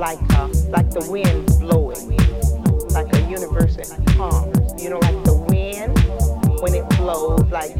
like the wind blowing, like a universe at calm. You know, like the wind when it blows, like.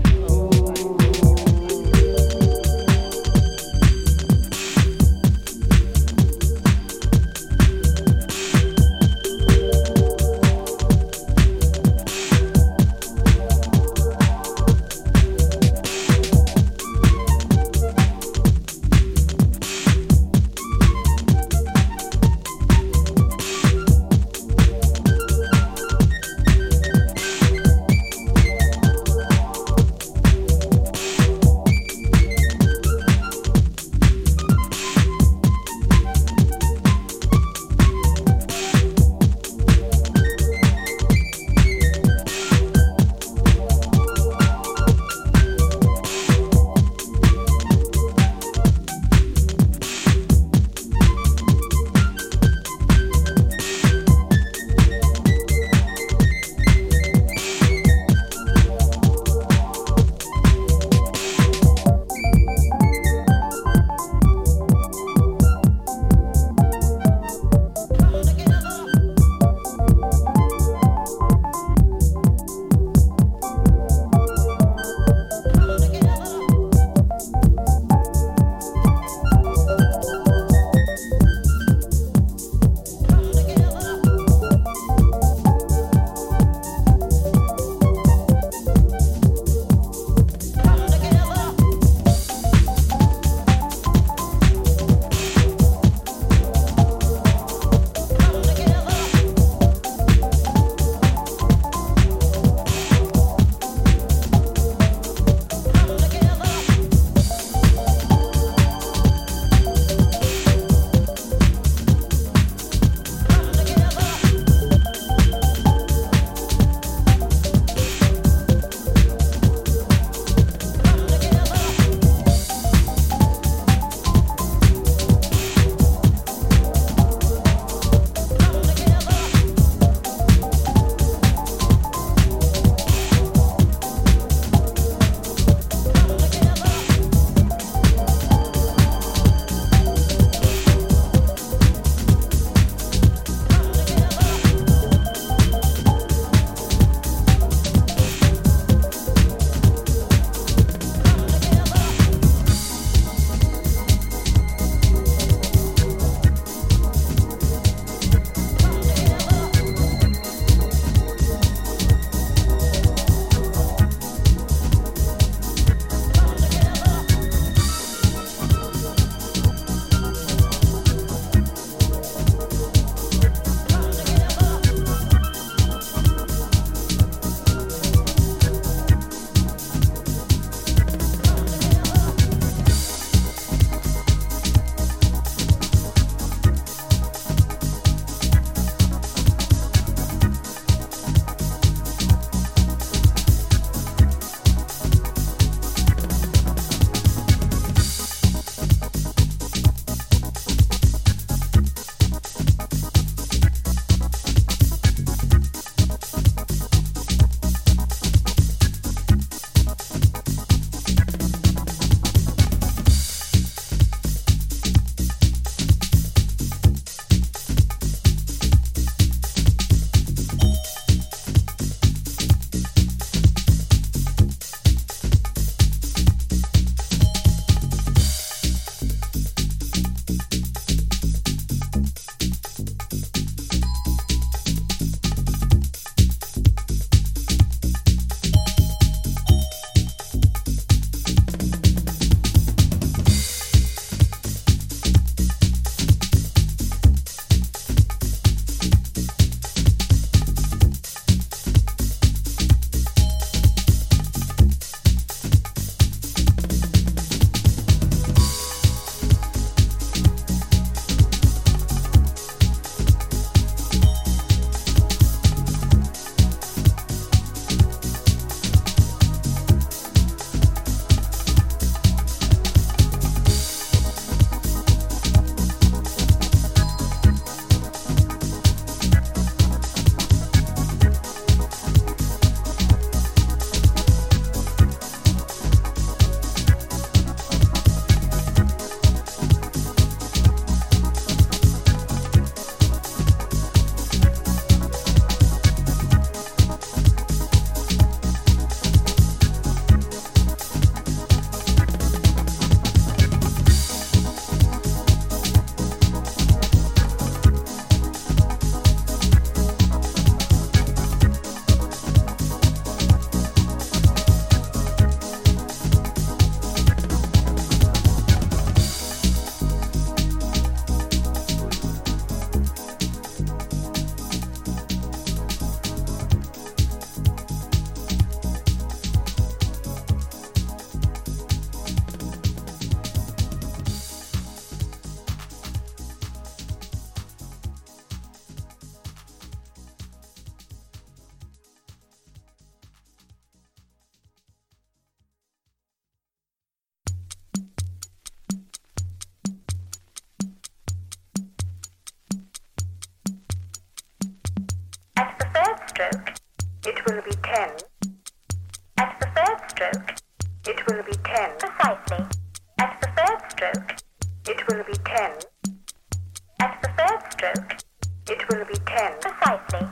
minutes. It will be 10 precisely.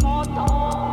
Caught on.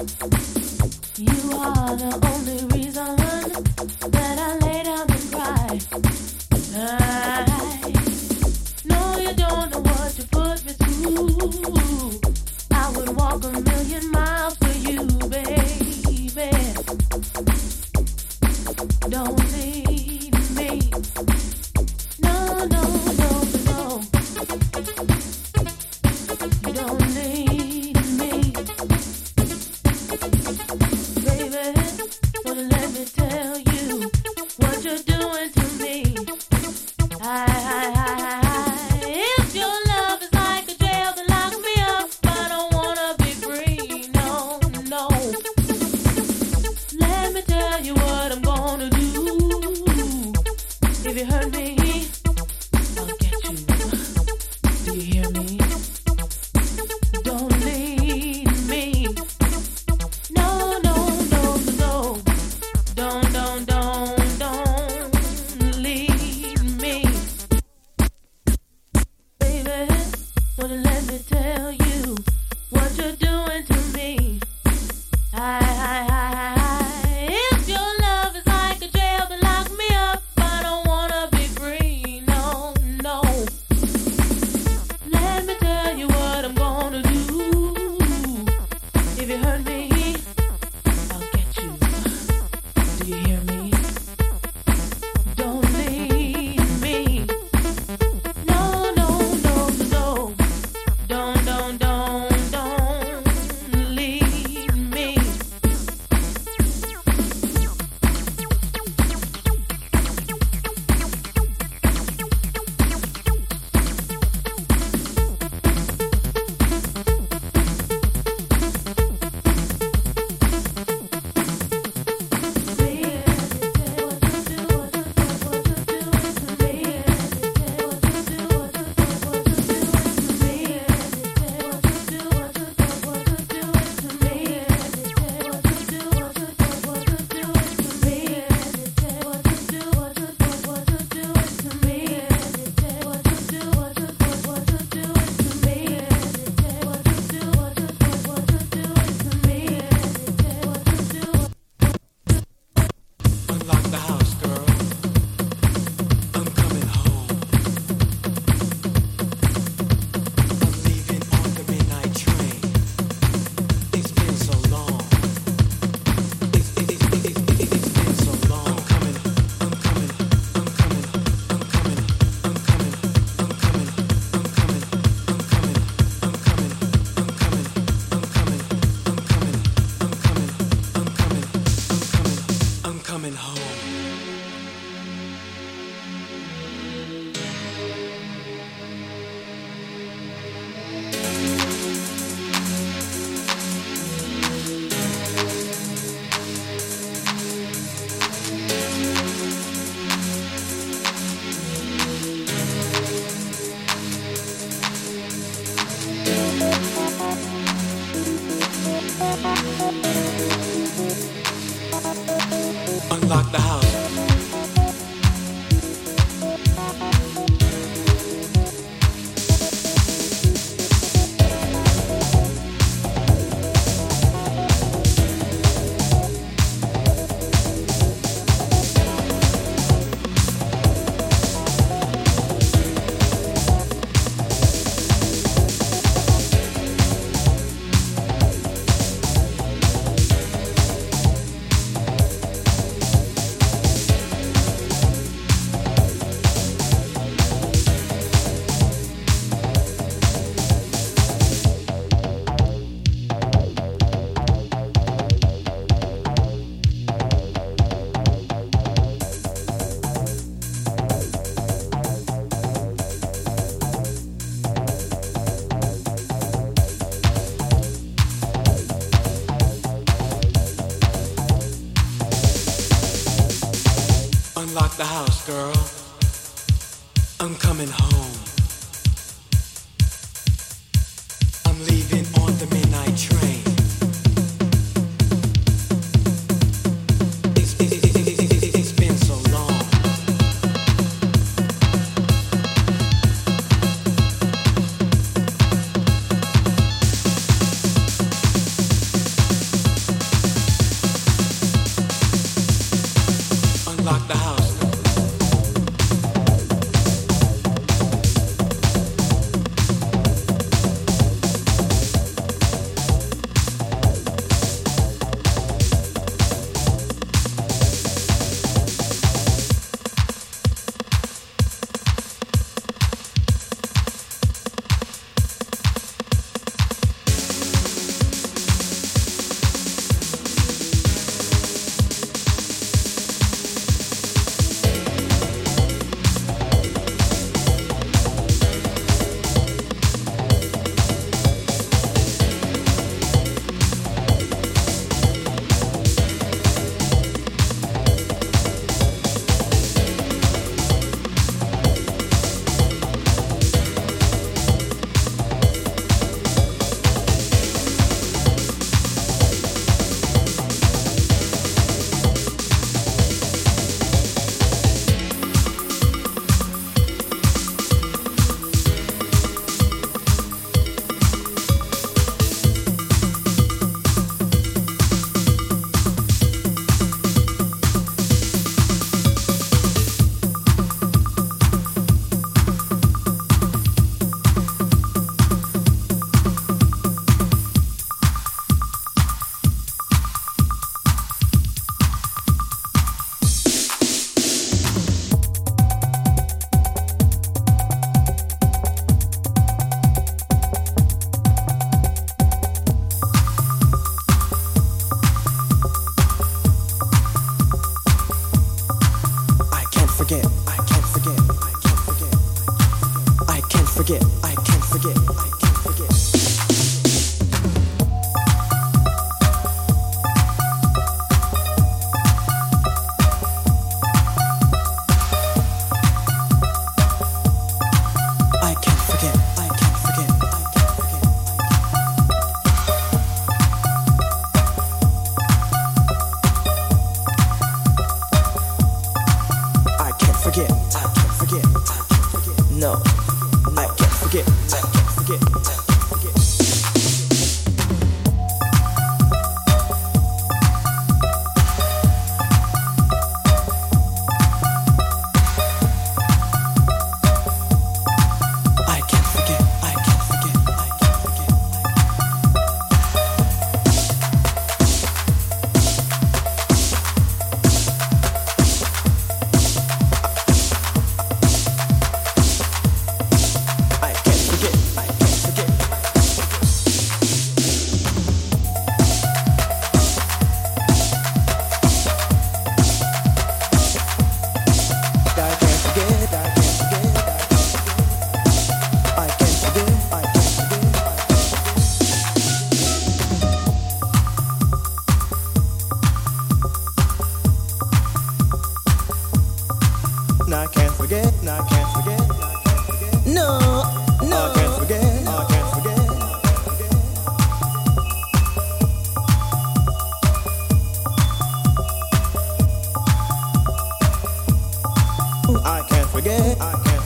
You are the only reason that I lay down and cry. I know you don't know what you put me through. I would walk a million miles for you, baby. Don't leave me. No, no, no, no. You don't need me, baby. Wanna let me tell you what you're doing to me? If your love is like a jail that locks me up, I don't wanna be free. No, no. Let me tell you what I'm gonna do. If you hurt me, I'll get you. Do you hear me? If your love is like a jail that locks me up, I don't wanna be free, no, no. Let me tell you what I'm gonna do. If you hurt me, I'll get you. Do you hear me? Don't leave me. No, no, no, no. Don't. Coming home. Unlock the house. Unlock the house, girl. I'm coming home. I'm leaving on the midnight train. It's been so long. forget. I can't.